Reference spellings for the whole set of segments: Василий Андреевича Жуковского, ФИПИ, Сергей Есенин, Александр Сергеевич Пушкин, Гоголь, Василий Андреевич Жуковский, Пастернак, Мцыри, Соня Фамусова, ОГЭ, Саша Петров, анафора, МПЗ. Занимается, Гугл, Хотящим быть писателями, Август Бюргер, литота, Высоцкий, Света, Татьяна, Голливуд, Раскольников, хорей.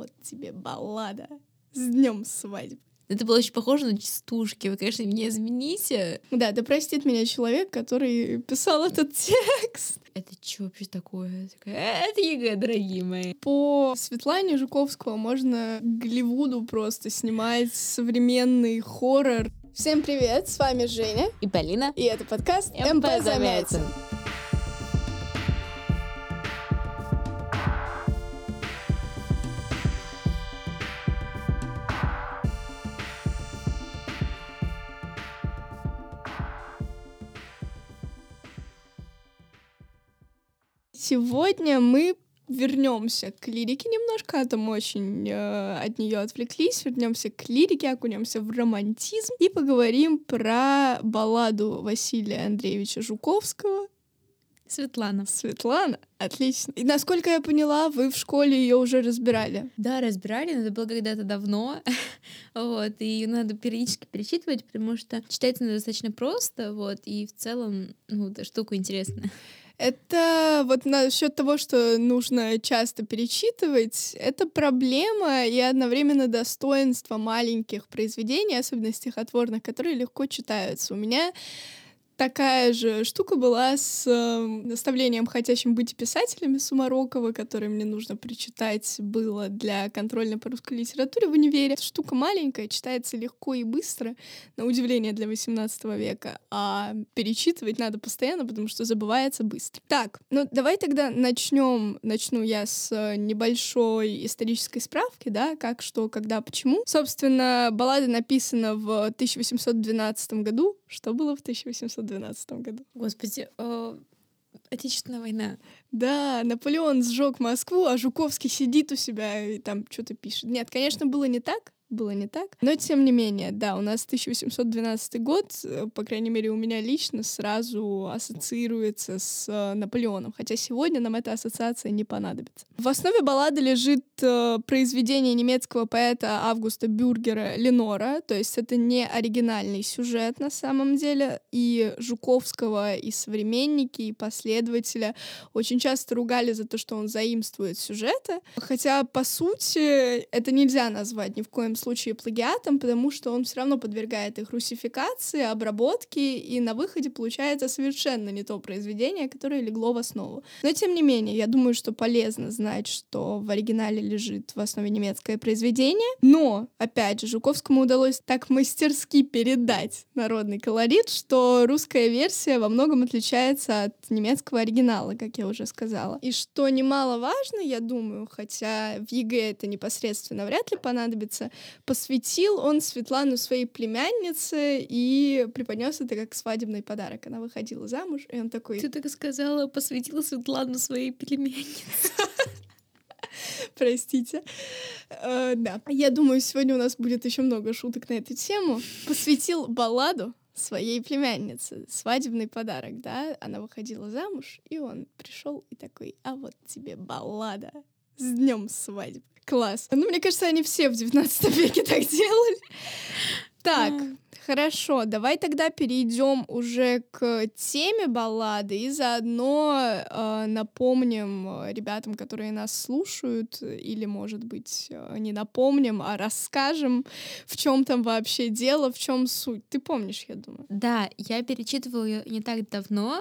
вот тебе баллада с днем свадьбы. Это было очень похоже на частушки. Вы, конечно, меня извините. Да, да простит меня человек, который писал этот текст. Это что вообще такое? Это ЕГЭ, дорогие мои. По Светлане Жуковского можно Голливуду просто снимать современный хоррор. Всем привет, с вами Женя и Полина. И это подкаст «МП Занимается». Сегодня мы вернемся к лирике немножко, а там очень от нее отвлеклись. Вернемся к лирике, окунемся в романтизм и поговорим про балладу Василия Андреевича Жуковского. Светлана, отлично. И насколько я поняла, вы в школе ее уже разбирали. Да, разбирали, но это было когда-то давно. Вот, и ее надо периодически перечитывать, потому что читается она достаточно просто, вот, и в целом, ну, штука интересная. Это вот насчет того, что нужно часто перечитывать, это проблема и одновременно достоинство маленьких произведений, особенно стихотворных, которые легко читаются. У меня такая же штука была с наставлением «Хотящим быть писателями» Сумарокова, которое мне нужно прочитать было для контрольной по русской литературе в универе. Штука маленькая, читается легко и быстро, на удивление для XVIII века, а перечитывать надо постоянно, потому что забывается быстро. Так, ну давай тогда начну я с небольшой исторической справки, да, как, что, когда, почему. Собственно, баллада написана в 1812 году. Что было в 1812 году? Господи, Отечественная война. Да, Наполеон сжег Москву, а Жуковский сидит у себя и там что-то пишет. Нет, конечно, было не так. Но, тем не менее, да, у нас 1812 год, по крайней мере, у меня лично сразу ассоциируется с Наполеоном, хотя сегодня нам эта ассоциация не понадобится. В основе баллады лежит произведение немецкого поэта Августа Бюргера «Ленора», то есть это не оригинальный сюжет на самом деле, и Жуковского, и современники, и последователя очень часто ругали за то, что он заимствует сюжеты, хотя, по сути, это нельзя назвать ни в коем случае плагиатом, потому что он все равно подвергает их русификации, обработке, и на выходе получается совершенно не то произведение, которое легло в основу. Но, тем не менее, я думаю, что полезно знать, что в оригинале лежит в основе немецкое произведение, но, опять же, Жуковскому удалось так мастерски передать народный колорит, что русская версия во многом отличается от немецкого оригинала, как я уже сказала. И что немаловажно, я думаю, хотя в ЕГЭ это непосредственно вряд ли понадобится, посвятил он Светлану своей племяннице и преподнес это как свадебный подарок. Она выходила замуж, и он такой... Ты так сказала, посвятила Светлану своей племяннице. Простите. Да. Я думаю, сегодня у нас будет еще много шуток на эту тему. Посвятил балладу своей племяннице. Свадебный подарок, да? Она выходила замуж, и он пришел и такой, а вот тебе баллада с днем свадьбы. Класс. Ну, мне кажется, они все в 19 веке так делали. Так, хорошо, давай тогда перейдем уже к теме баллады и заодно напомним ребятам, которые нас слушают, или, может быть, не напомним, а расскажем, в чем там вообще дело, в чем суть. Ты помнишь, я думаю? Да, я перечитывала ее не так давно.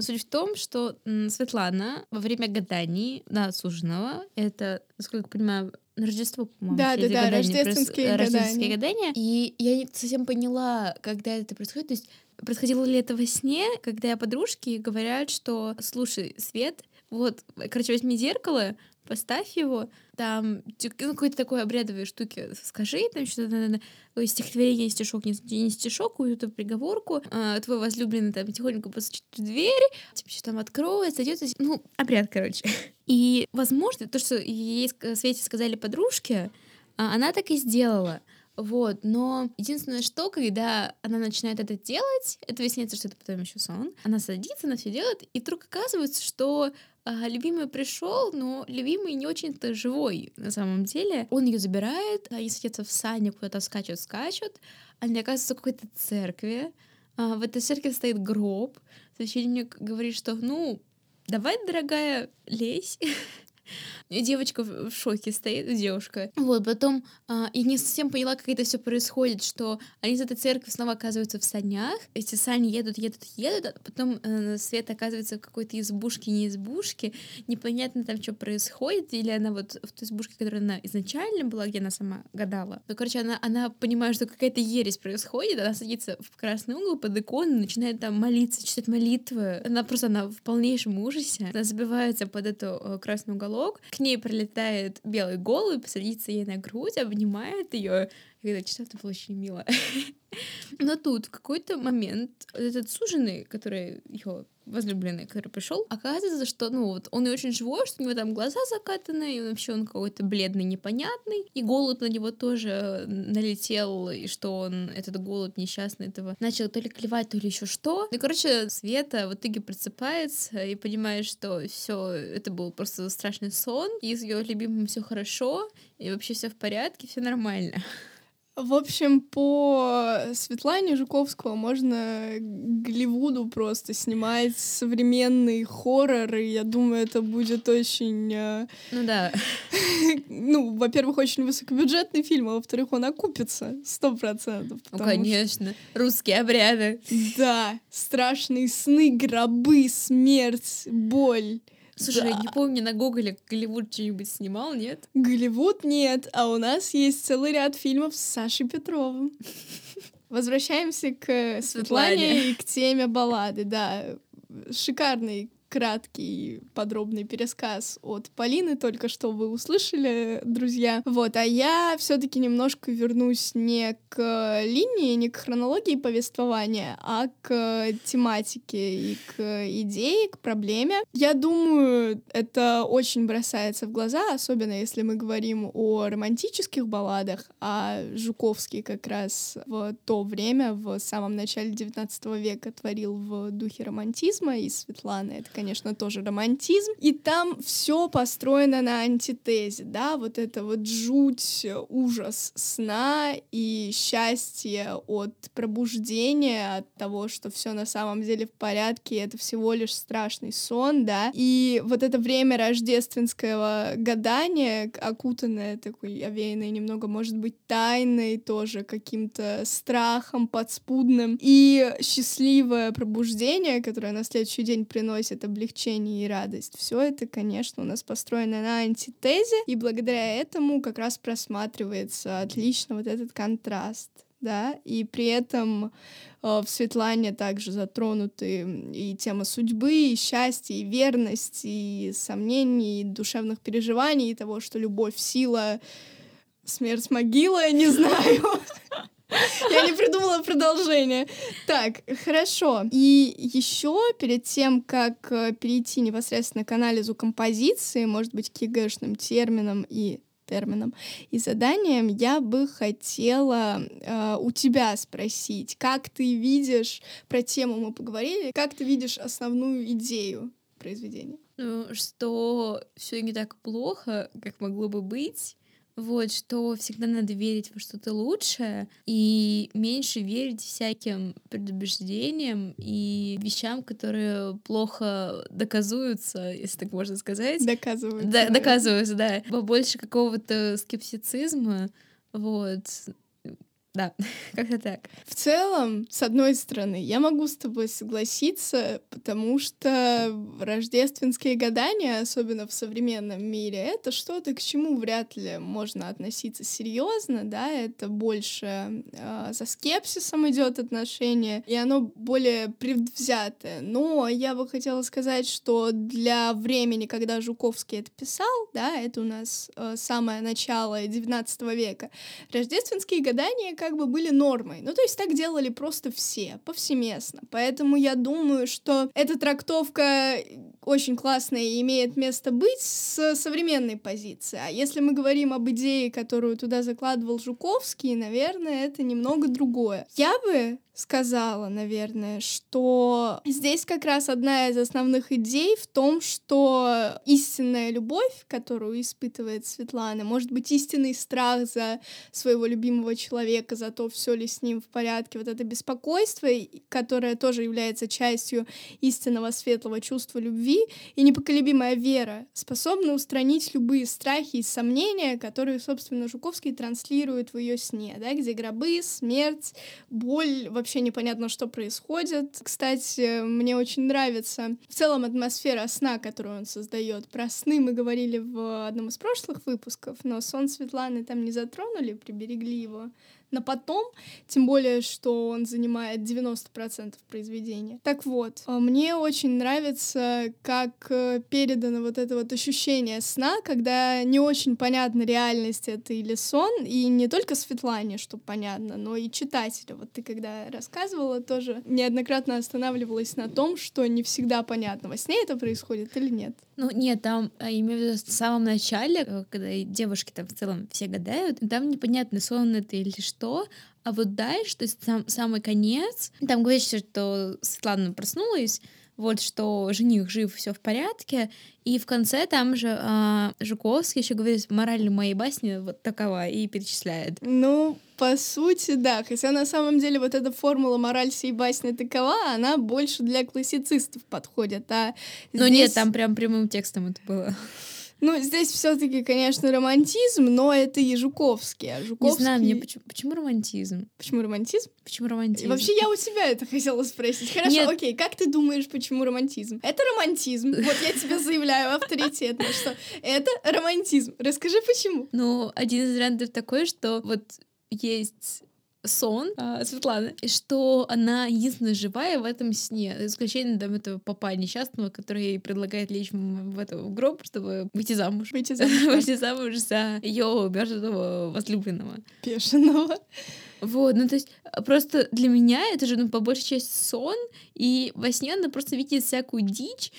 Суть в том, что Светлана во время гаданий на осужденного, это, насколько я понимаю, Рождество, по-моему, да, рождественские гадания. И я не совсем поняла, когда это происходит. То есть происходило ли это во сне, когда подружки говорят, что слушай, Свет, вот, короче, возьми зеркало, поставь его, там, ну, какой-то такой обрядовой штуки скажи, там что-то, стихотворение, стишок, не стишок, какую-то приговорку, твой возлюбленный там тихонько постучит в дверь, типа что там откроется, идет, ну, обряд, короче. И, возможно, то, что ей Свете сказали подружки, она так и сделала. Вот, но единственное, что когда она начинает это делать, это выясняется, что это потом еще сон. Она садится, она все делает, и вдруг оказывается, что любимый пришел, но любимый не очень-то живой на самом деле. Он ее забирает, они садятся в сани, куда-то скачут, они оказываются в какой-то церкви. В этой церкви стоит гроб. Священник говорит, что, ну, давай, дорогая, лезь. Девочка в шоке стоит, девушка. Вот, потом, и не совсем поняла, как это все происходит, что они из этой церкви снова оказываются в санях, эти сани едут, а потом Света оказывается в какой-то избушке, не избушке, непонятно там, что происходит, или она вот в той избушке, которая она изначально была, где она сама гадала. Ну, короче, она понимает, что какая-то ересь происходит, она садится в красный угол под икону, начинает там молиться, читать молитвы. Она в полнейшем ужасе. Она забивается под эту красный уголок, к ней прилетает белый голубь, садится ей на грудь, обнимает ее. Когда читала, это было очень мило. Но тут в какой-то момент этот суженый, который ее возлюбленный, который пришел, оказывается, что он и очень живой, что у него там глаза закатаны, и вообще он какой-то бледный, непонятный, и голубь на него тоже налетел, и что он, этот голубь несчастный этого, начал то ли клевать, то ли еще что. И, короче, Света в итоге просыпается и понимает, что все это был просто страшный сон, и с ее любимым все хорошо, и вообще все в порядке, все нормально. В общем, по Светлане Жуковского можно Голливуду просто снимать современный хоррор, и я думаю, это будет очень... Ну да. Во-первых, очень высокобюджетный фильм, а во-вторых, он окупится 100%. Ну, конечно. Что... Русские обряды. Да. Страшные сны, гробы, смерть, боль. Слушай, да. Я не помню, на Гоголе Голливуд что-нибудь снимал, нет? Голливуд нет, а у нас есть целый ряд фильмов с Сашей Петровым. Возвращаемся к Светлане и к теме баллады, да. Шикарный, краткий, подробный пересказ от Полины только что вы услышали, друзья. А я все-таки немножко вернусь не к линии, не к хронологии повествования, а к тематике и к идее, к проблеме. Я думаю, это очень бросается в глаза, особенно если мы говорим о романтических балладах, а Жуковский как раз в то время, в самом начале XIX века, творил в духе романтизма, и Светлана — это, конечно, тоже романтизм. И там все построено на антитезе, да, вот это вот жуть, ужас сна и счастье от пробуждения, от того, что все на самом деле в порядке, это всего лишь страшный сон, да. И вот это время рождественского гадания, окутанное такой овеянной немного, может быть, тайной, тоже каким-то страхом подспудным. И счастливое пробуждение, которое на следующий день приносит облегчение и радость. Все это, конечно, у нас построено на антитезе, и благодаря этому как раз просматривается отлично вот этот контраст, да, и при этом в Светлане также затронуты и тема судьбы, и счастья, и верности, и сомнений, и душевных переживаний, и того, что любовь — сила, смерть — могила, я не знаю... Я не придумала продолжение. Так, хорошо. И еще перед тем, как перейти непосредственно к анализу композиции, может быть, к ЕГЭшным терминам и заданиям, я бы хотела у тебя спросить, как ты видишь, про тему мы поговорили, как ты видишь основную идею произведения? Что все не так плохо, как могло бы быть. Что всегда надо верить во что-то лучшее и меньше верить всяким предубеждениям и вещам, которые плохо доказываются, если так можно сказать. Доказываются, да. Побольше какого-то скептицизма, Да, как-то так. В целом, с одной стороны, я могу с тобой согласиться, потому что рождественские гадания, особенно в современном мире, это что-то, к чему вряд ли можно относиться серьезно, да, это больше со скепсисом идет отношение, и оно более предвзятое. Но я бы хотела сказать, что для времени, когда Жуковский это писал, да, это у нас самое начало XIX века, рождественские гадания как бы были нормой. То есть так делали просто все, повсеместно. Поэтому я думаю, что эта трактовка очень классная и имеет место быть с современной позиции. А если мы говорим об идее, которую туда закладывал Жуковский, наверное, это немного другое. Я бы сказала, наверное, что здесь как раз одна из основных идей в том, что истинная любовь, которую испытывает Светлана, может быть, истинный страх за своего любимого человека, за то, все ли с ним в порядке, вот это беспокойство, которое тоже является частью истинного светлого чувства любви, любви и непоколебимая вера способны устранить любые страхи и сомнения, которые, собственно, Жуковский транслирует в ее сне, да, где гробы, смерть, боль, вообще непонятно, что происходит. Кстати, мне очень нравится в целом атмосфера сна, которую он создает. Про сны мы говорили в одном из прошлых выпусков, но сон Светланы там не затронули, приберегли его на потом, тем более, что он занимает 90% произведения. Так вот, мне очень нравится, как передано вот это вот ощущение сна, когда не очень понятна реальность это или сон, и не только Светлане, что понятно, но и читателю. Вот ты когда рассказывала, тоже неоднократно останавливалась на том, что не всегда понятно, во сне это происходит или нет. Ну, нет, там, имею в виду, в самом начале, когда девушки там в целом все гадают, там непонятно, сон это или что, а вот дальше, то есть самый конец, там говорится, что Светлана проснулась, вот, что жених жив, все в порядке, и в конце там же Жуковский еще говорит: мораль моей басни вот такова, и перечисляет. Ну, по сути, да, хотя на самом деле вот эта формула «мораль сей басни такова», она больше для классицистов подходит, а здесь... Ну нет, там прям прямым текстом это было. Ну, здесь все-таки, конечно, романтизм, но это и Жуковский. А Жуковский... Не знаю, мне почему романтизм? Почему романтизм? Почему романтизм? И вообще, я у тебя это хотела спросить. Хорошо, нет. Окей, как ты думаешь, почему романтизм? Это романтизм. Вот я тебе заявляю авторитетно, что это романтизм. Расскажи, почему. Ну, один из вариантов такой, что вот есть... сон Светланы, что она единственная живая в этом сне, за исключением там этого папа несчастного, который ей предлагает лечь в гроб, чтобы выйти замуж. Выйти замуж за ее бешеного возлюбленного. Бешеного. Вот, ну то есть просто для меня это же, ну, по большей части сон, и во сне она просто видит всякую дичь,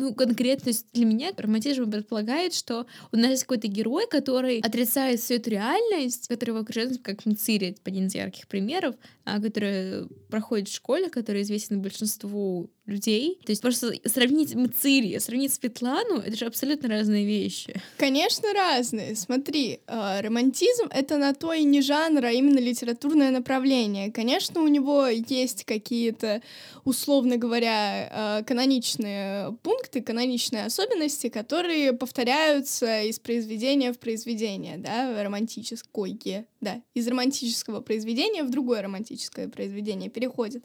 ну, конкретность для меня романтизм предполагает, что у нас есть какой-то герой, который отрицает всю эту реальность, который его окружает, как Мцыри, один из ярких примеров, который проходит в школе, который известен большинству людей. То есть просто сравнить Мцыри, сравнить Светлану — это же абсолютно разные вещи. Конечно, разные. Смотри, романтизм — это на то и не жанр, а именно литературное направление. Конечно, у него есть какие-то, условно говоря, каноничные пункты, каноничные особенности, которые повторяются из произведения в произведение, да, романтическое, да, из романтического произведения в другое романтическое произведение переходит.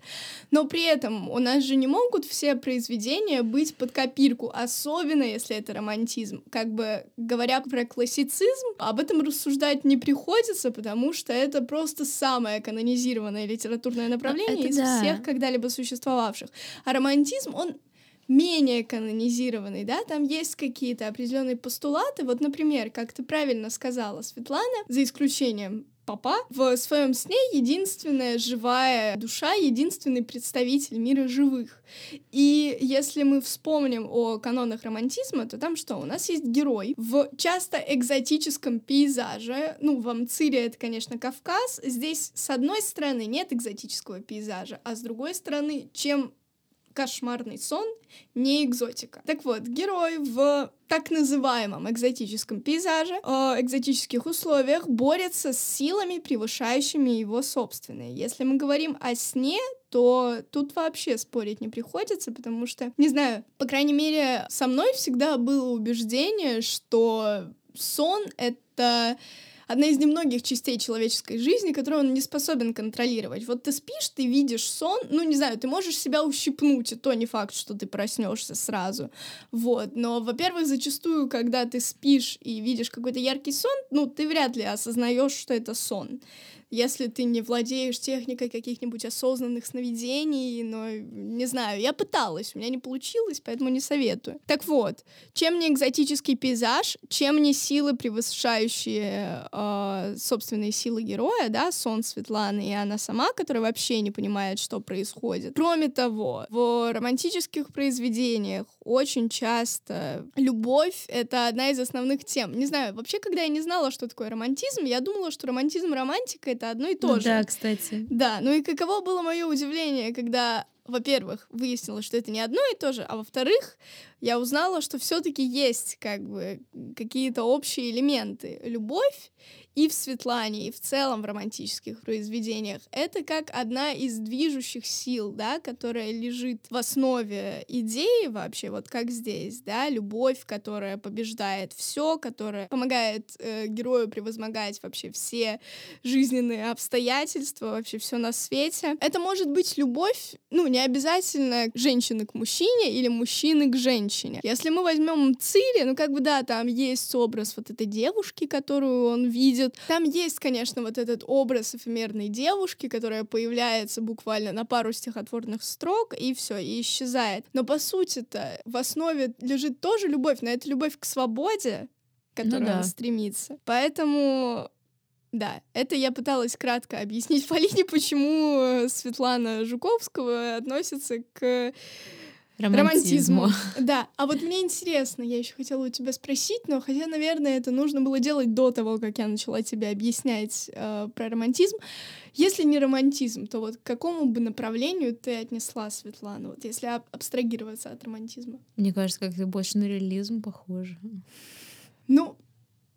Но при этом у нас же не могут все произведения быть под копирку, особенно если это романтизм. Как бы говоря про классицизм, об этом рассуждать не приходится, потому что это просто самое канонизированное литературное направление из всех когда-либо существовавших. А романтизм, он менее канонизированный, да, там есть какие-то определенные постулаты. Вот, например, как ты правильно сказала, Светлана, за исключением папа, в своем сне единственная живая душа, единственный представитель мира живых. И если мы вспомним о канонах романтизма, то там что? У нас есть герой в часто экзотическом пейзаже. Ну, в Мцыри это, конечно, Кавказ. Здесь, с одной стороны, нет экзотического пейзажа, а с другой стороны, чем кошмарный сон, не экзотика. Так вот, герой в так называемом экзотическом пейзаже, экзотических условиях борется с силами, превышающими его собственные. Если мы говорим о сне, то тут вообще спорить не приходится, потому что, не знаю, по крайней мере, со мной всегда было убеждение, что сон — это... одна из немногих частей человеческой жизни, которую он не способен контролировать. Вот ты спишь, ты видишь сон, ну, не знаю, ты можешь себя ущипнуть, и то не факт, что ты проснешься сразу. Вот. Но, во-первых, зачастую, когда ты спишь и видишь какой-то яркий сон, ну, ты вряд ли осознаешь, что это сон. Если ты не владеешь техникой каких-нибудь осознанных сновидений, но, не знаю, я пыталась, у меня не получилось, поэтому не советую. Так вот, чем не экзотический пейзаж, чем не силы, превышающие собственные силы героя, да, сон Светланы и она сама, которая вообще не понимает, что происходит. Кроме того, в романтических произведениях очень часто любовь — это одна из основных тем. Не знаю, вообще, когда я не знала, что такое романтизм, я думала, что романтизм и романтика — это одно и то же. Да, кстати. Да, ну и каково было мое удивление, когда, во-первых, выяснилось, что это не одно и то же, а во-вторых, я узнала, что все-таки есть как бы какие-то общие элементы. Любовь и в Светлане, и в целом в романтических произведениях. Это как одна из движущих сил, да, которая лежит в основе идеи вообще, вот как здесь, да, любовь, которая побеждает все, которая помогает герою превозмогать вообще все жизненные обстоятельства, вообще все на свете. Это может быть любовь, ну, не обязательно женщины к мужчине или мужчины к женщине. Если мы возьмем Мцыри, ну, как бы, да, там есть образ вот этой девушки, которую он видит. Там есть, конечно, вот этот образ эфемерной девушки, которая появляется буквально на пару стихотворных строк, и все, и исчезает. Но по сути-то в основе лежит тоже любовь, но это любовь к свободе, к которой он стремится. Поэтому, да, это я пыталась кратко объяснить Полине, почему Светлана Жуковского относится к романтизму. Да, а вот мне интересно, я еще хотела у тебя спросить, но хотя, наверное, это нужно было делать до того, как я начала тебе объяснять про романтизм. Если не романтизм, то вот к какому бы направлению ты отнесла Светлану, вот если абстрагироваться от романтизма? Мне кажется, как-то больше на реализм похоже. Ну,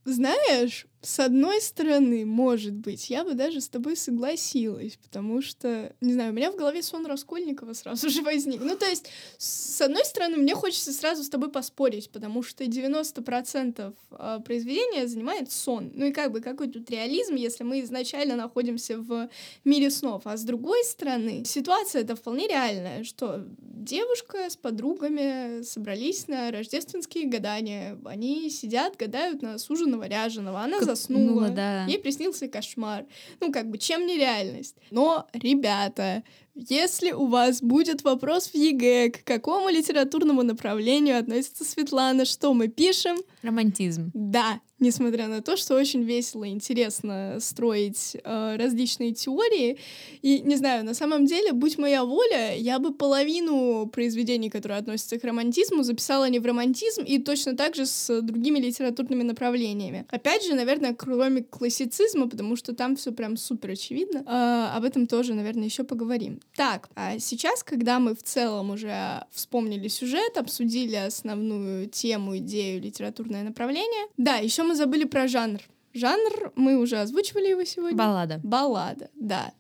знаешь, с одной стороны, может быть, я бы даже с тобой согласилась, потому что, не знаю, у меня в голове сон Раскольникова сразу же возник. Ну, то есть, с одной стороны, мне хочется сразу с тобой поспорить, потому что 90% произведения занимает сон. Ну и как бы какой тут реализм, если мы изначально находимся в мире снов. А с другой стороны, ситуация-то вполне реальная, что девушка с подругами собрались на рождественские гадания. Они сидят, гадают на суженого ряженого. Она заснула, ей приснился кошмар. Ну, как бы, чем не реальность? Но, ребята, если у вас будет вопрос в ЕГЭ, к какому литературному направлению относится Светлана, что мы пишем? Романтизм. Да, несмотря на то, что очень весело и интересно строить различные теории. И, не знаю, на самом деле, будь моя воля, я бы половину произведений, которые относятся к романтизму, записала не в романтизм и точно так же с другими литературными направлениями. Опять же, наверное, кроме классицизма, потому что там все прям супер очевидно. Об этом тоже, наверное, еще поговорим. Так, а сейчас, когда мы в целом уже вспомнили сюжет, обсудили основную тему, идею, литературное направление. Да, еще мы забыли про жанр. Жанр, мы уже озвучивали его сегодня. Баллада. Баллада, да.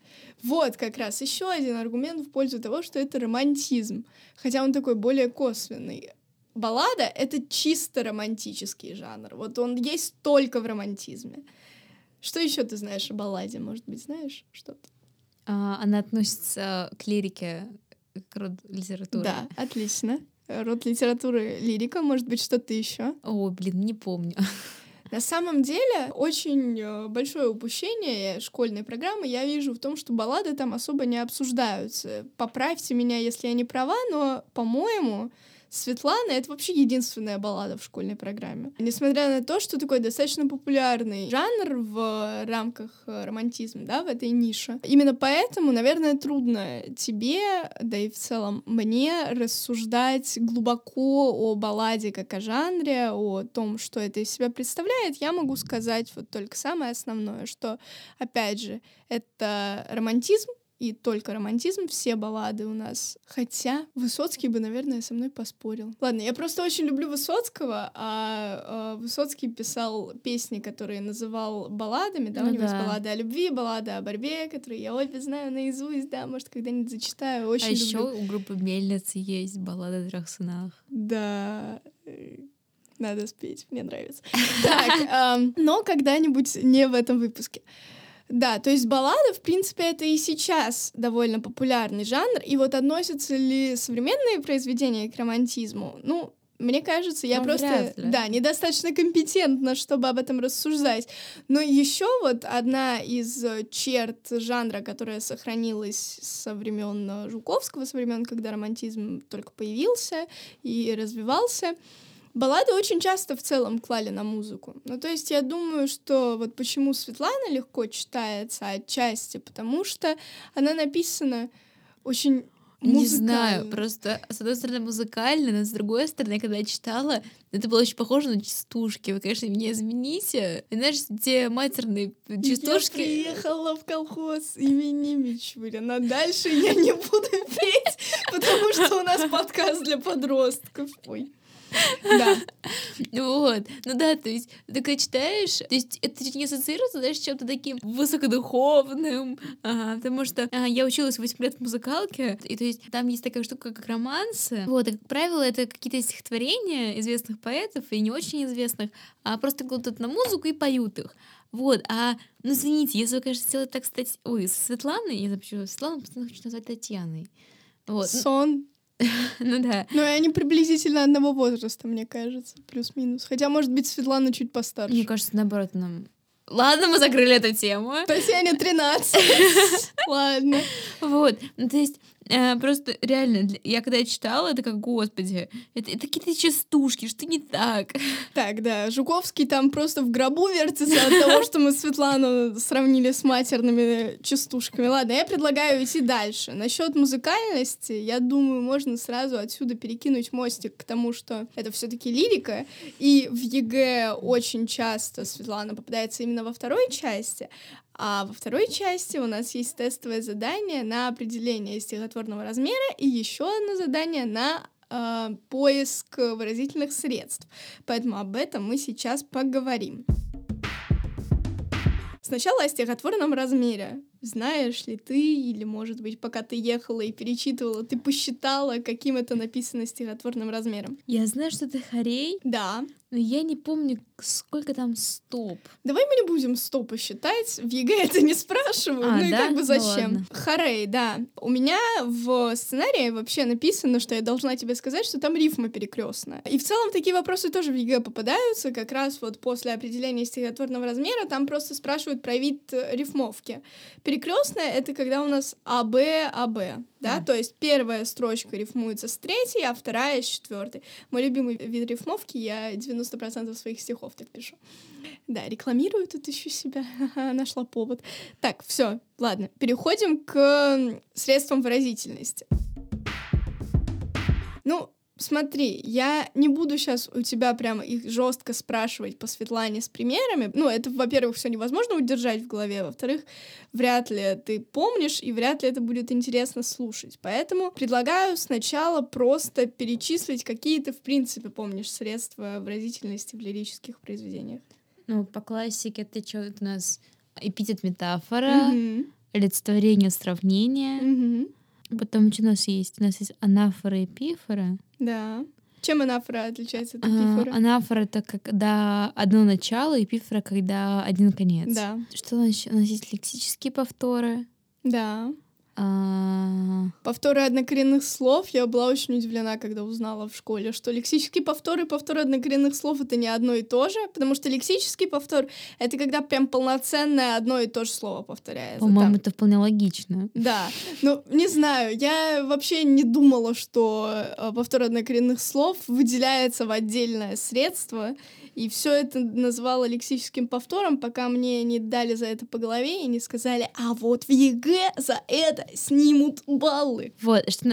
Вот как раз еще один аргумент в пользу того, что это романтизм. Хотя он такой более косвенный. Баллада — это чисто романтический жанр. Вот он есть только в романтизме. Что еще ты знаешь о балладе? Может быть, знаешь что-то? Она относится к лирике, к роду литературы. Да, отлично. Род литературы — лирика. Может быть, что-то еще? О, блин, не помню. На самом деле, очень большое упущение школьной программы я вижу в том, что баллады там особо не обсуждаются. Поправьте меня, если я не права, но, по-моему, Светлана — это вообще единственная баллада в школьной программе. Несмотря на то, что такой достаточно популярный жанр в рамках романтизма, да, в этой нише. Именно поэтому, наверное, трудно тебе, да и в целом мне, рассуждать глубоко о балладе как о жанре, о том, что это из себя представляет. Я могу сказать вот только самое основное, что, опять же, это романтизм, и только романтизм, все баллады у нас. Хотя Высоцкий бы, наверное, со мной поспорил. Ладно, я просто очень люблю Высоцкого, а Высоцкий писал песни, которые называл балладами, да, у него есть баллада о любви, баллада о борьбе, которые я обе знаю наизусть, да, может, когда-нибудь зачитаю, очень люблю. А еще у группы «Мельницы» есть «Баллада о трех сынах». Да, надо спеть, мне нравится. Так, но когда-нибудь не в этом выпуске. Да, то есть баллада, в принципе, это и сейчас довольно популярный жанр. И вот относятся ли современные произведения к романтизму? Ну, мне кажется, я просто недостаточно компетентна, чтобы об этом рассуждать. Но еще вот одна из черт жанра, которая сохранилась со времен Жуковского, со времен, когда романтизм только появился и развивался. Баллады очень часто в целом клали на музыку. Ну, то есть я думаю, что вот почему Светлана легко читается отчасти, потому что она написана очень музыкально. Не знаю, просто с одной стороны музыкально, но с другой стороны, когда я читала, это было очень похоже на частушки. Вы, конечно, меня извините. Знаешь, те матерные частушки... Я приехала в колхоз имени Мичурина. Дальше я не буду петь, потому что у нас подкаст для подростков. Ой. Да. Вот. Ну да, то есть, ты когда читаешь, то есть, это чуть не ассоциируется, знаешь, с чем-то таким высокодуховным, потому что я училась 8 лет в музыкалке, и то есть, там есть такая штука, как романсы. Вот, и, как правило, это какие-то стихотворения известных поэтов и не очень известных, а просто кладут на музыку и поют их. Вот, ну, извините, если вы, конечно, сделали так, кстати, с Светланой, я запишу, Светлану постоянно хочу назвать Татьяной. Вот. Сон. Ну да. Ну, и они приблизительно одного возраста, мне кажется, плюс-минус. Хотя, может быть, Светлана чуть постарше. Мне кажется, наоборот, нам... Ладно, мы закрыли эту тему. Татьяне 13. Ладно. Вот, ну, то есть... Просто реально, я когда читала, это как, господи, это какие-то частушки, что не так. Так, да, Жуковский там просто в гробу вертится от того, что мы Светлану сравнили с матерными частушками. Ладно, я предлагаю идти дальше. Насчет музыкальности, я думаю, можно сразу отсюда перекинуть мостик к тому, что это все-таки лирика, и в ЕГЭ очень часто Светлана попадается именно во второй части. А во второй части у нас есть тестовое задание на определение стихотворного размера и еще одно задание на поиск выразительных средств. Поэтому об этом мы сейчас поговорим. Сначала о стихотворном размере. Знаешь ли ты, или, может быть, пока ты ехала и перечитывала, ты посчитала, каким это написано стихотворным размером? Я знаю, что это хорей. Да. Но я не помню, сколько там стоп. Давай мы не будем стопы считать. В ЕГЭ это не спрашивают. Ну да? И как бы зачем? Ну, хорей, да. У меня в сценарии вообще написано, что я должна тебе сказать, что там рифма перекрестная. И в целом такие вопросы тоже в ЕГЭ попадаются. Как раз вот после определения стихотворного размера там просто спрашивают про вид рифмовки. Перекрестная — это когда у нас АБ, да? То есть первая строчка рифмуется с третьей, а вторая с четвертой. Мой любимый вид рифмовки, я 90% своих стихов так пишу. Да, рекламирую тут еще себя, нашла повод. Так, все, ладно, переходим к средствам выразительности. Ну, смотри, я не буду сейчас у тебя прямо их жестко спрашивать по Светлане с примерами. Ну, это, во-первых, все невозможно удержать в голове. Во-вторых, вряд ли ты помнишь, и вряд ли это будет интересно слушать. Поэтому предлагаю сначала просто перечислить, какие ты, в принципе, помнишь средства выразительности в лирических произведениях. Ну, по классике это что у нас? Эпитет-метафора, олицетворение-сравнение. Потом что у нас есть? У нас есть анафора и эпифора. Да. Чем анафора отличается от эпифора? Анафора — это когда одно начало, эпифора — когда один конец. Да. Что у нас есть лексические повторы. Да. Повторы однокоренных слов. Я была очень удивлена, когда узнала в школе, что лексические повторы и повторы однокоренных слов — это не одно и то же, потому что лексический повтор — это когда прям полноценное одно и то же слово повторяется. По-моему, там это вполне логично. Да. Ну, не знаю, я вообще не думала, что повтор однокоренных слов выделяется в отдельное средство, и все это назвала лексическим повтором, пока мне не дали за это по голове и не сказали: а вот в ЕГЭ за это снимут баллы. Вот, что...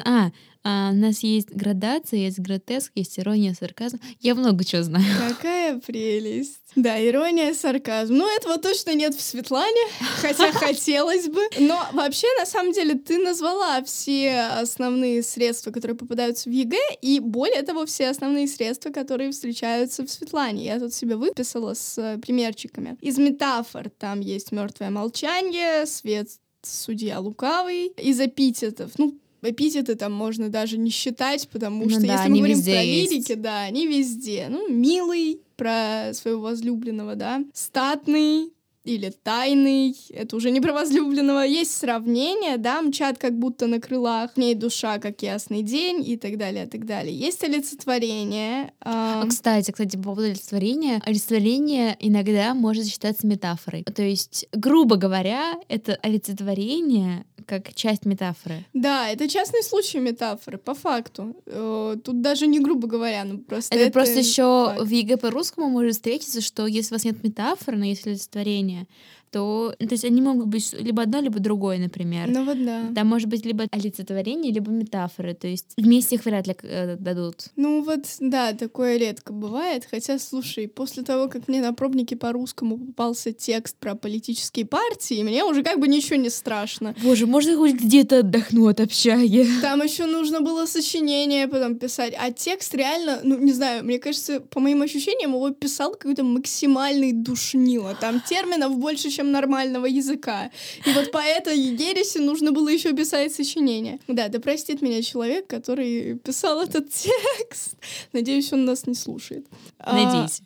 у нас есть градация, есть гротеск, есть ирония, сарказм. Я много чего знаю. Какая прелесть. Да, ирония, сарказм. Ну, этого точно нет в Светлане, хотя хотелось бы. Но вообще, на самом деле, ты назвала все основные средства, которые попадаются в ЕГЭ, и более того, все основные средства, которые встречаются в Светлане. Я тут себе выписала с примерчиками. Из метафор там есть мертвое молчание, свет судья лукавый. Из эпитетов, ну, эпитеты там можно даже не считать, потому что да, если мы говорим про лирики, да, они везде. Ну, милый, про своего возлюбленного, да. Статный или тайный, это уже не про возлюбленного. Есть сравнение, да, мчат как будто на крылах, в ней душа, как ясный день, и так далее, и так далее. Есть олицетворение. Кстати, по поводу олицетворения. Олицетворение иногда может считаться метафорой. То есть, грубо говоря, это олицетворение как часть метафоры. Да, это частный случай метафоры, по факту. Тут даже не грубо говоря, ну просто это просто еще факт. В ЕГЭ по-русскому может встретиться, что если у вас нет метафоры, но есть олицетворение, то есть они могут быть либо одно, либо другое, например. Ну вот да. Там может быть либо олицетворение, либо метафоры, то есть вместе их вряд ли дадут. Ну вот да, такое редко бывает, хотя, слушай, после того, как мне на пробнике по русскому попался текст про политические партии, мне уже как бы ничего не страшно. Боже, можно хоть где-то отдохну от общаги? Там еще нужно было сочинение потом писать, а текст реально, ну не знаю, мне кажется, по моим ощущениям, его писал какой-то максимальный душнило, там терминов больше, чем нормального языка. И вот по этой ереси нужно было еще писать сочинение. Да, да простит меня человек, который писал этот текст. Надеюсь, он нас не слушает. Надеюсь.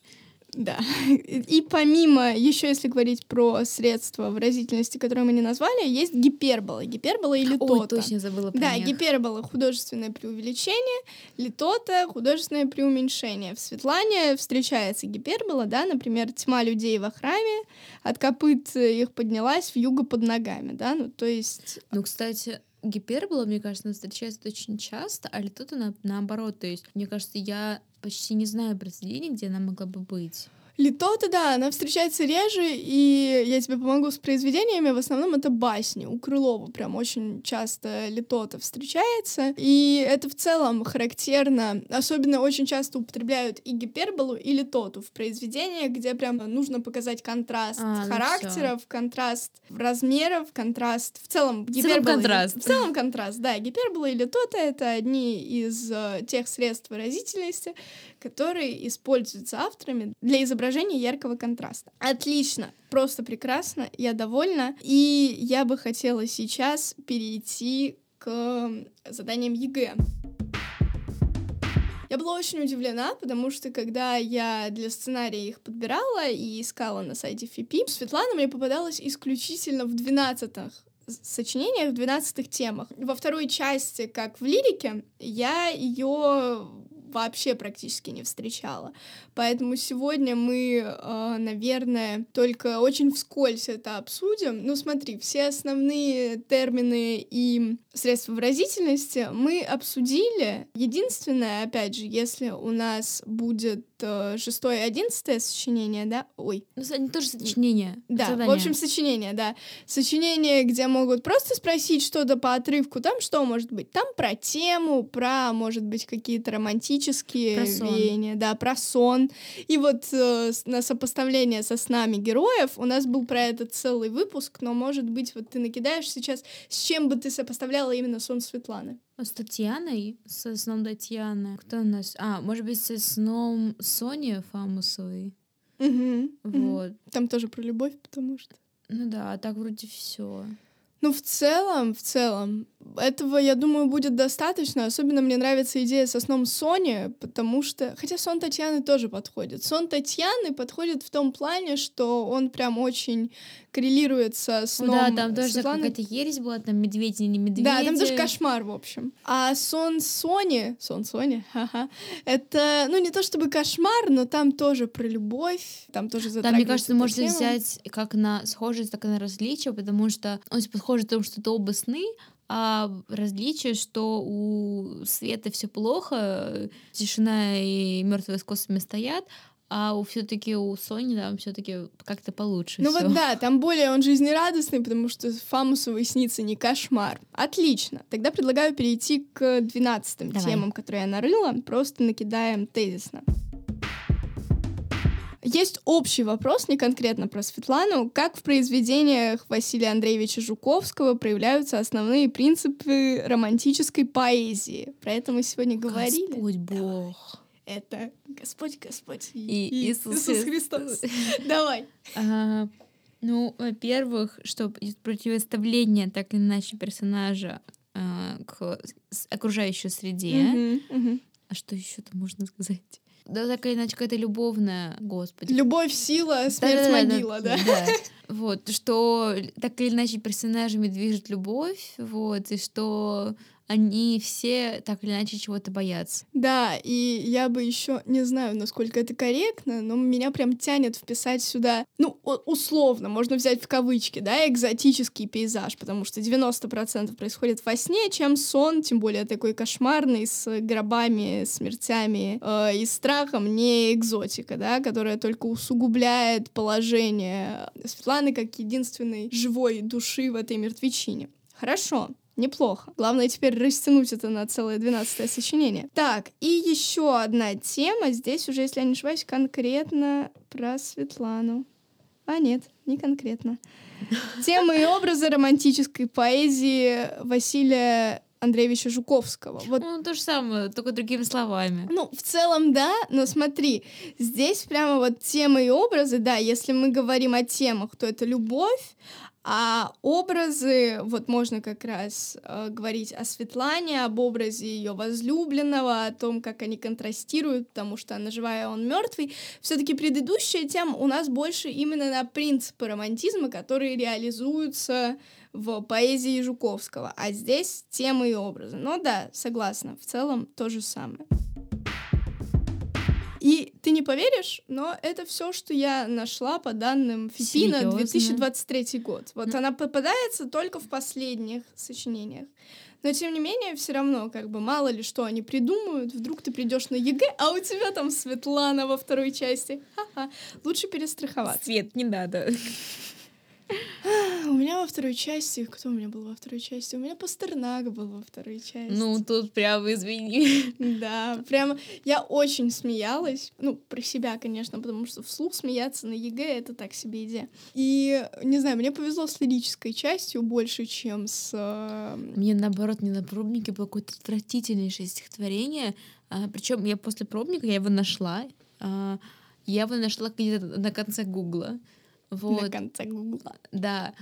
Да. И помимо, еще если говорить про средства выразительности, которые мы не назвали, есть гипербола. Гипербола и литота. Ой, точно забыла про них. Да, гипербола — художественное преувеличение, литота — художественное преуменьшение. В Светлане встречается гипербола, да, например, тьма людей во храме, от копыт их поднялась вьюга под ногами, да, ну то есть... Ну, кстати... Гипербола, мне кажется, встречается очень часто, а литота наоборот. То есть, мне кажется, я почти не знаю произведений, где она могла бы быть. Литота, да, она встречается реже, и я тебе помогу с произведениями. В основном это басни. У Крылова прям очень часто литота встречается. И это в целом характерно. Особенно очень часто употребляют и гиперболу, и литоту в произведениях, где прям нужно показать контраст характеров, контраст размеров, контраст... В целом гипербола... В целом контраст, да. Гипербола и литота — это одни из тех средств выразительности, которые используются авторами для изображения яркого контраста. Отлично, просто прекрасно, я довольна. И я бы хотела сейчас перейти к заданиям ЕГЭ. Я была очень удивлена, потому что, когда я для сценария их подбирала и искала на сайте ФИПИ, Светлана мне попадалась исключительно в 12-х. Сочинениях, в 12-х темах. Во второй части, как в лирике, я ее вообще практически не встречала. Поэтому сегодня мы, наверное, только очень вскользь это обсудим. Ну смотри, все основные термины и средства выразительности мы обсудили. Единственное, опять же, если у нас будет 6-е и 11-е сочинение, да? Ой. Ну, они тоже сочинение. Да, задание. В общем, сочинение, да. Сочинение, где могут просто спросить что-то по отрывку, там что может быть? Там про тему, про, может быть, какие-то романтические веяния, да, про сон. И вот на сопоставление со снами героев у нас был про это целый выпуск, но, может быть, вот ты накидаешь сейчас, с чем бы ты сопоставляла именно сон Светланы? С Татьяной, со сном Татьяны. Кто у нас? А, может быть, со сном Сони Фамусовой. Угу, вот. Угу. Там тоже про любовь, потому что... Ну да, а так вроде все. Ну, в целом, этого, я думаю, будет достаточно. Особенно мне нравится идея со сном Сони, потому что... Хотя сон Татьяны тоже подходит. Сон Татьяны подходит в том плане, что он прям очень... коррелирует со сном Светланы. Да, там тоже какая-то ересь была, там медведи, не медведи. Да, там тоже кошмар, в общем. А сон Сони, ха-ха, это, ну, не то чтобы кошмар, но там тоже про любовь, там тоже затрагивается. Там, мне кажется, можно взять как на схожесть, так и на различие, потому что он похож в том, что это оба сны, а различие, что у Светы все плохо, тишина и мертвые с косами стоят, а все-таки у Сони там все-таки как-то получше. Ну всё. Вот да, там более он жизнерадостный, потому что Фамусовой снится не кошмар. Отлично. Тогда предлагаю перейти к 12-м темам, которые я нарыла. Просто накидаем тезисно. Есть общий вопрос, не конкретно про Светлану. Как в произведениях Василия Андреевича Жуковского проявляются основные принципы романтической поэзии? Про это мы сегодня говорили. Господь Бог. Это Господь и Иисус Христос. Давай. Ну, во-первых, что противоставление так или иначе персонажа к окружающей среде. А что еще там можно сказать? Да, так или иначе, какая-то любовная, Господи. Любовь, сила, смерть, могила, да? Да. Вот, что так или иначе персонажами движет любовь, вот, и что они все так или иначе чего-то боятся. Да, и я бы еще не знаю, насколько это корректно, но меня прям тянет вписать сюда, ну, условно, можно взять в кавычки, да, экзотический пейзаж, потому что 90% происходит во сне, чем сон, тем более такой кошмарный, с гробами, смертями и страхом, не экзотика, да, которая только усугубляет положение Светланы как единственной живой души в этой мертвечине. Хорошо. Неплохо. Главное теперь растянуть это на целое 12-е сочинение. Так, и еще одна тема. Здесь уже, если я не ошибаюсь, конкретно про Светлану. А нет, не конкретно. Темы и образы романтической поэзии Василия Андреевича Жуковского. Вот. Ну, то же самое, только другими словами. Ну, в целом, да, но смотри, здесь прямо вот темы и образы, да, если мы говорим о темах, то это любовь, а образы, вот можно как раз говорить о Светлане, об образе ее возлюбленного, о том, как они контрастируют, потому что она живая, он мертвый. Все-таки предыдущая тема у нас больше именно на принципы романтизма, которые реализуются в поэзии Жуковского, а здесь темы и образы. Ну да, согласна, в целом то же самое. И ты не поверишь, но это все, что я нашла по данным ФИПИНа. Серьезно? 2023 год. Вот она попадается только в последних сочинениях. Но, тем не менее, все равно, как бы, мало ли что они придумают. Вдруг ты придешь на ЕГЭ, а у тебя там Светлана во второй части. Ха-ха. Лучше перестраховаться. Свет, не надо. У меня во второй части... Кто у меня был во второй части? У меня Пастернак был во второй части. Ну, тут прямо извини. Да, прямо я очень смеялась. Ну, про себя, конечно, потому что вслух смеяться на ЕГЭ — это так себе идея. И, не знаю, мне повезло с лирической частью больше, чем с... Мне, наоборот, не на пробнике было какое-то отвратительнейшее стихотворение. Причем я после пробника, я его нашла. Я его нашла где-то на конце Гугла. Вот. На конце Гугла. Да.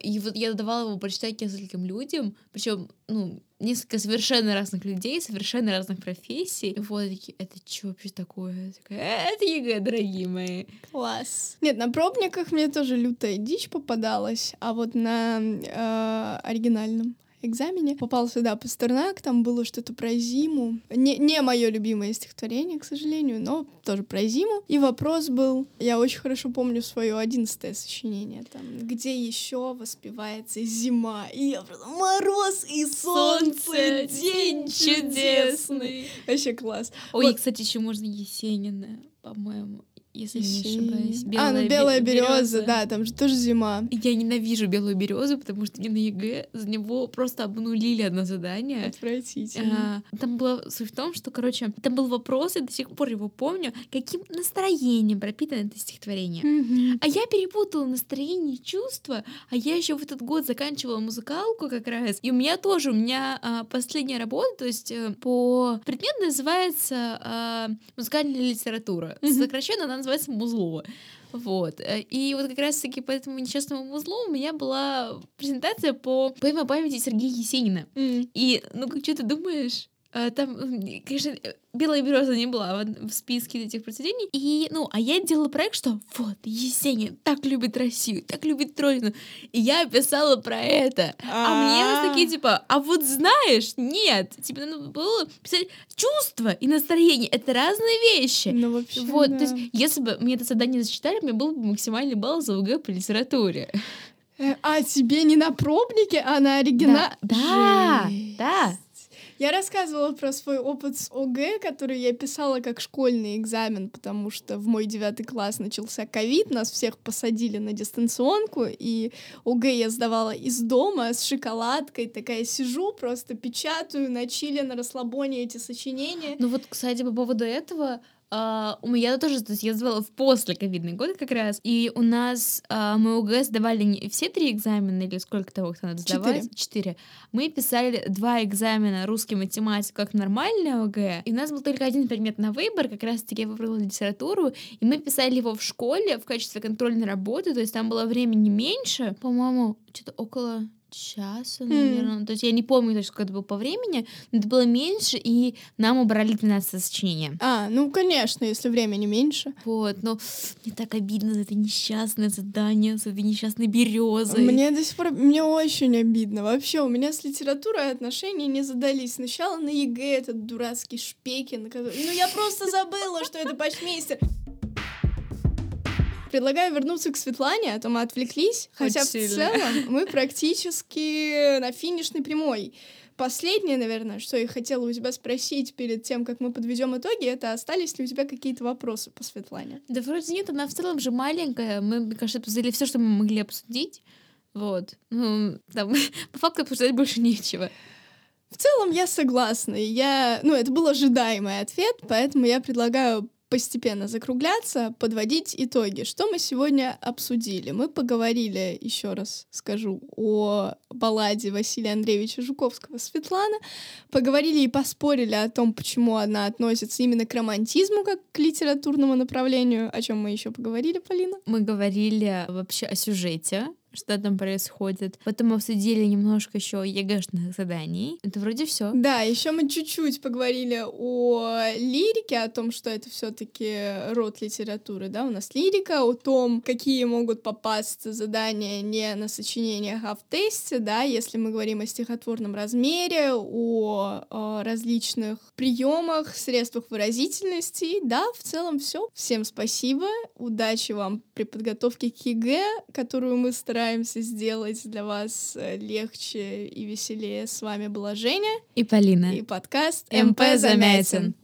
И вот я давала его прочитать нескольким людям, причем, ну, несколько совершенно разных людей, совершенно разных профессий. И вот такие, это что вообще такое? Такая, это ЕГЭ, дорогие мои. Класс. Нет, на пробниках мне тоже лютая дичь попадалась, а вот на оригинальном экзамене попался, да, Пастернак, там было что-то про зиму. Не мое любимое стихотворение, к сожалению, но тоже про зиму. И вопрос был, я очень хорошо помню свое 11-е сочинение, там, где еще воспевается зима. И я просто: мороз и солнце, день чудесный. Вообще класс. Ой, вот. Кстати, еще можно Есенина, по-моему. Если не ошибаюсь. Белая, ну белая береза, да, там же тоже зима. Я ненавижу белую березу, потому что мне на ЕГЭ за него просто обнулили одно задание. Отвратительно. Там была суть в том, что, короче, там был вопрос, я до сих пор его помню, каким настроением пропитано это стихотворение. Mm-hmm. А я перепутала настроение и чувства, а я еще в этот год заканчивала музыкалку как раз, и у меня последняя работа, то есть по предмету называется музыкальная литература. Mm-hmm. Сокращенно она называется «Музло». Вот. И вот как раз-таки по этому несчастному «Музлу» у меня была презентация по поэме о памяти Сергея Есенина. Mm. И, ну, как что ты думаешь? Там, конечно, белая береза не была в списке этих произведений. И, ну, а я делала проект, что вот, Есенин так любит Россию, так любит Родину. И я писала про это. А мне такие, типа, а вот знаешь, нет. Тебе надо было писать чувства и настроение. Это разные вещи. Ну, вообще, вот, да. То есть, если бы мне это задание зачитали, мне был бы максимальный балл за ОГЭ по литературе. А тебе не на пробнике, а на оригинале? Да, да. Я рассказывала про свой опыт с ОГЭ, который я писала как школьный экзамен, потому что в мой 9 класс начался ковид, нас всех посадили на дистанционку, и ОГЭ я сдавала из дома с шоколадкой, такая сижу, просто печатаю на чиле, на расслабоне эти сочинения. Ну вот, кстати, по поводу этого... У меня тоже, то есть я сдавала в послековидный год как раз, и у нас мы ОГЭ сдавали не все 3 экзамена, или сколько того, кто надо сдавать? 4. Мы писали 2 экзамена русский, математику, как нормальное ОГЭ, и у нас был только один предмет на выбор, как раз-таки я выбрала литературу, и мы писали его в школе в качестве контрольной работы, то есть там было времени меньше, по-моему, что-то около... часа, наверное. То есть я не помню точно, сколько это было по времени, но это было меньше, и нам убрали 12 сочинения. А, ну, конечно, если времени меньше. Вот, но мне так обидно за это несчастное задание, за этой несчастной берёзой. Мне до сих пор, мне очень обидно. Вообще, у меня с литературой отношения не задались. Сначала на ЕГЭ этот дурацкий Шпекин, ну, я просто забыла, что это почмейстер. Предлагаю вернуться к Светлане, а то мы отвлеклись. Хотя в целом мы практически на финишной прямой. Последнее, наверное, что я хотела у тебя спросить перед тем, как мы подведем итоги, это остались ли у тебя какие-то вопросы по Светлане? Да вроде нет, она в целом же маленькая. Мы, мне кажется, обсудили все, что мы могли обсудить. Вот. Ну, там, по факту обсуждать больше нечего. В целом я согласна. Ну, это был ожидаемый ответ, поэтому я предлагаю постепенно закругляться, подводить итоги. Что мы сегодня обсудили? Мы поговорили, еще раз скажу, о балладе Василия Андреевича Жуковского «Светлана». Поговорили и поспорили о том, почему она относится именно к романтизму, как к литературному направлению. О чем мы еще поговорили, Полина? Мы говорили вообще о сюжете, что там происходит. Потом мы обсудили немножко еще ЕГЭшных заданий. Это вроде все. Да, еще мы чуть-чуть поговорили о лирике, о том, что это все-таки род литературы, да, у нас лирика, о том, какие могут попасться задания не на сочинениях, а в тесте, да, если мы говорим о стихотворном размере, о различных приемах, средствах выразительности, да, в целом все. Всем спасибо, удачи вам при подготовке к ЕГЭ, которую мы стараемся сделать для вас легче и веселее. С вами была Женя и Полина. И подкаст «МП Замятин».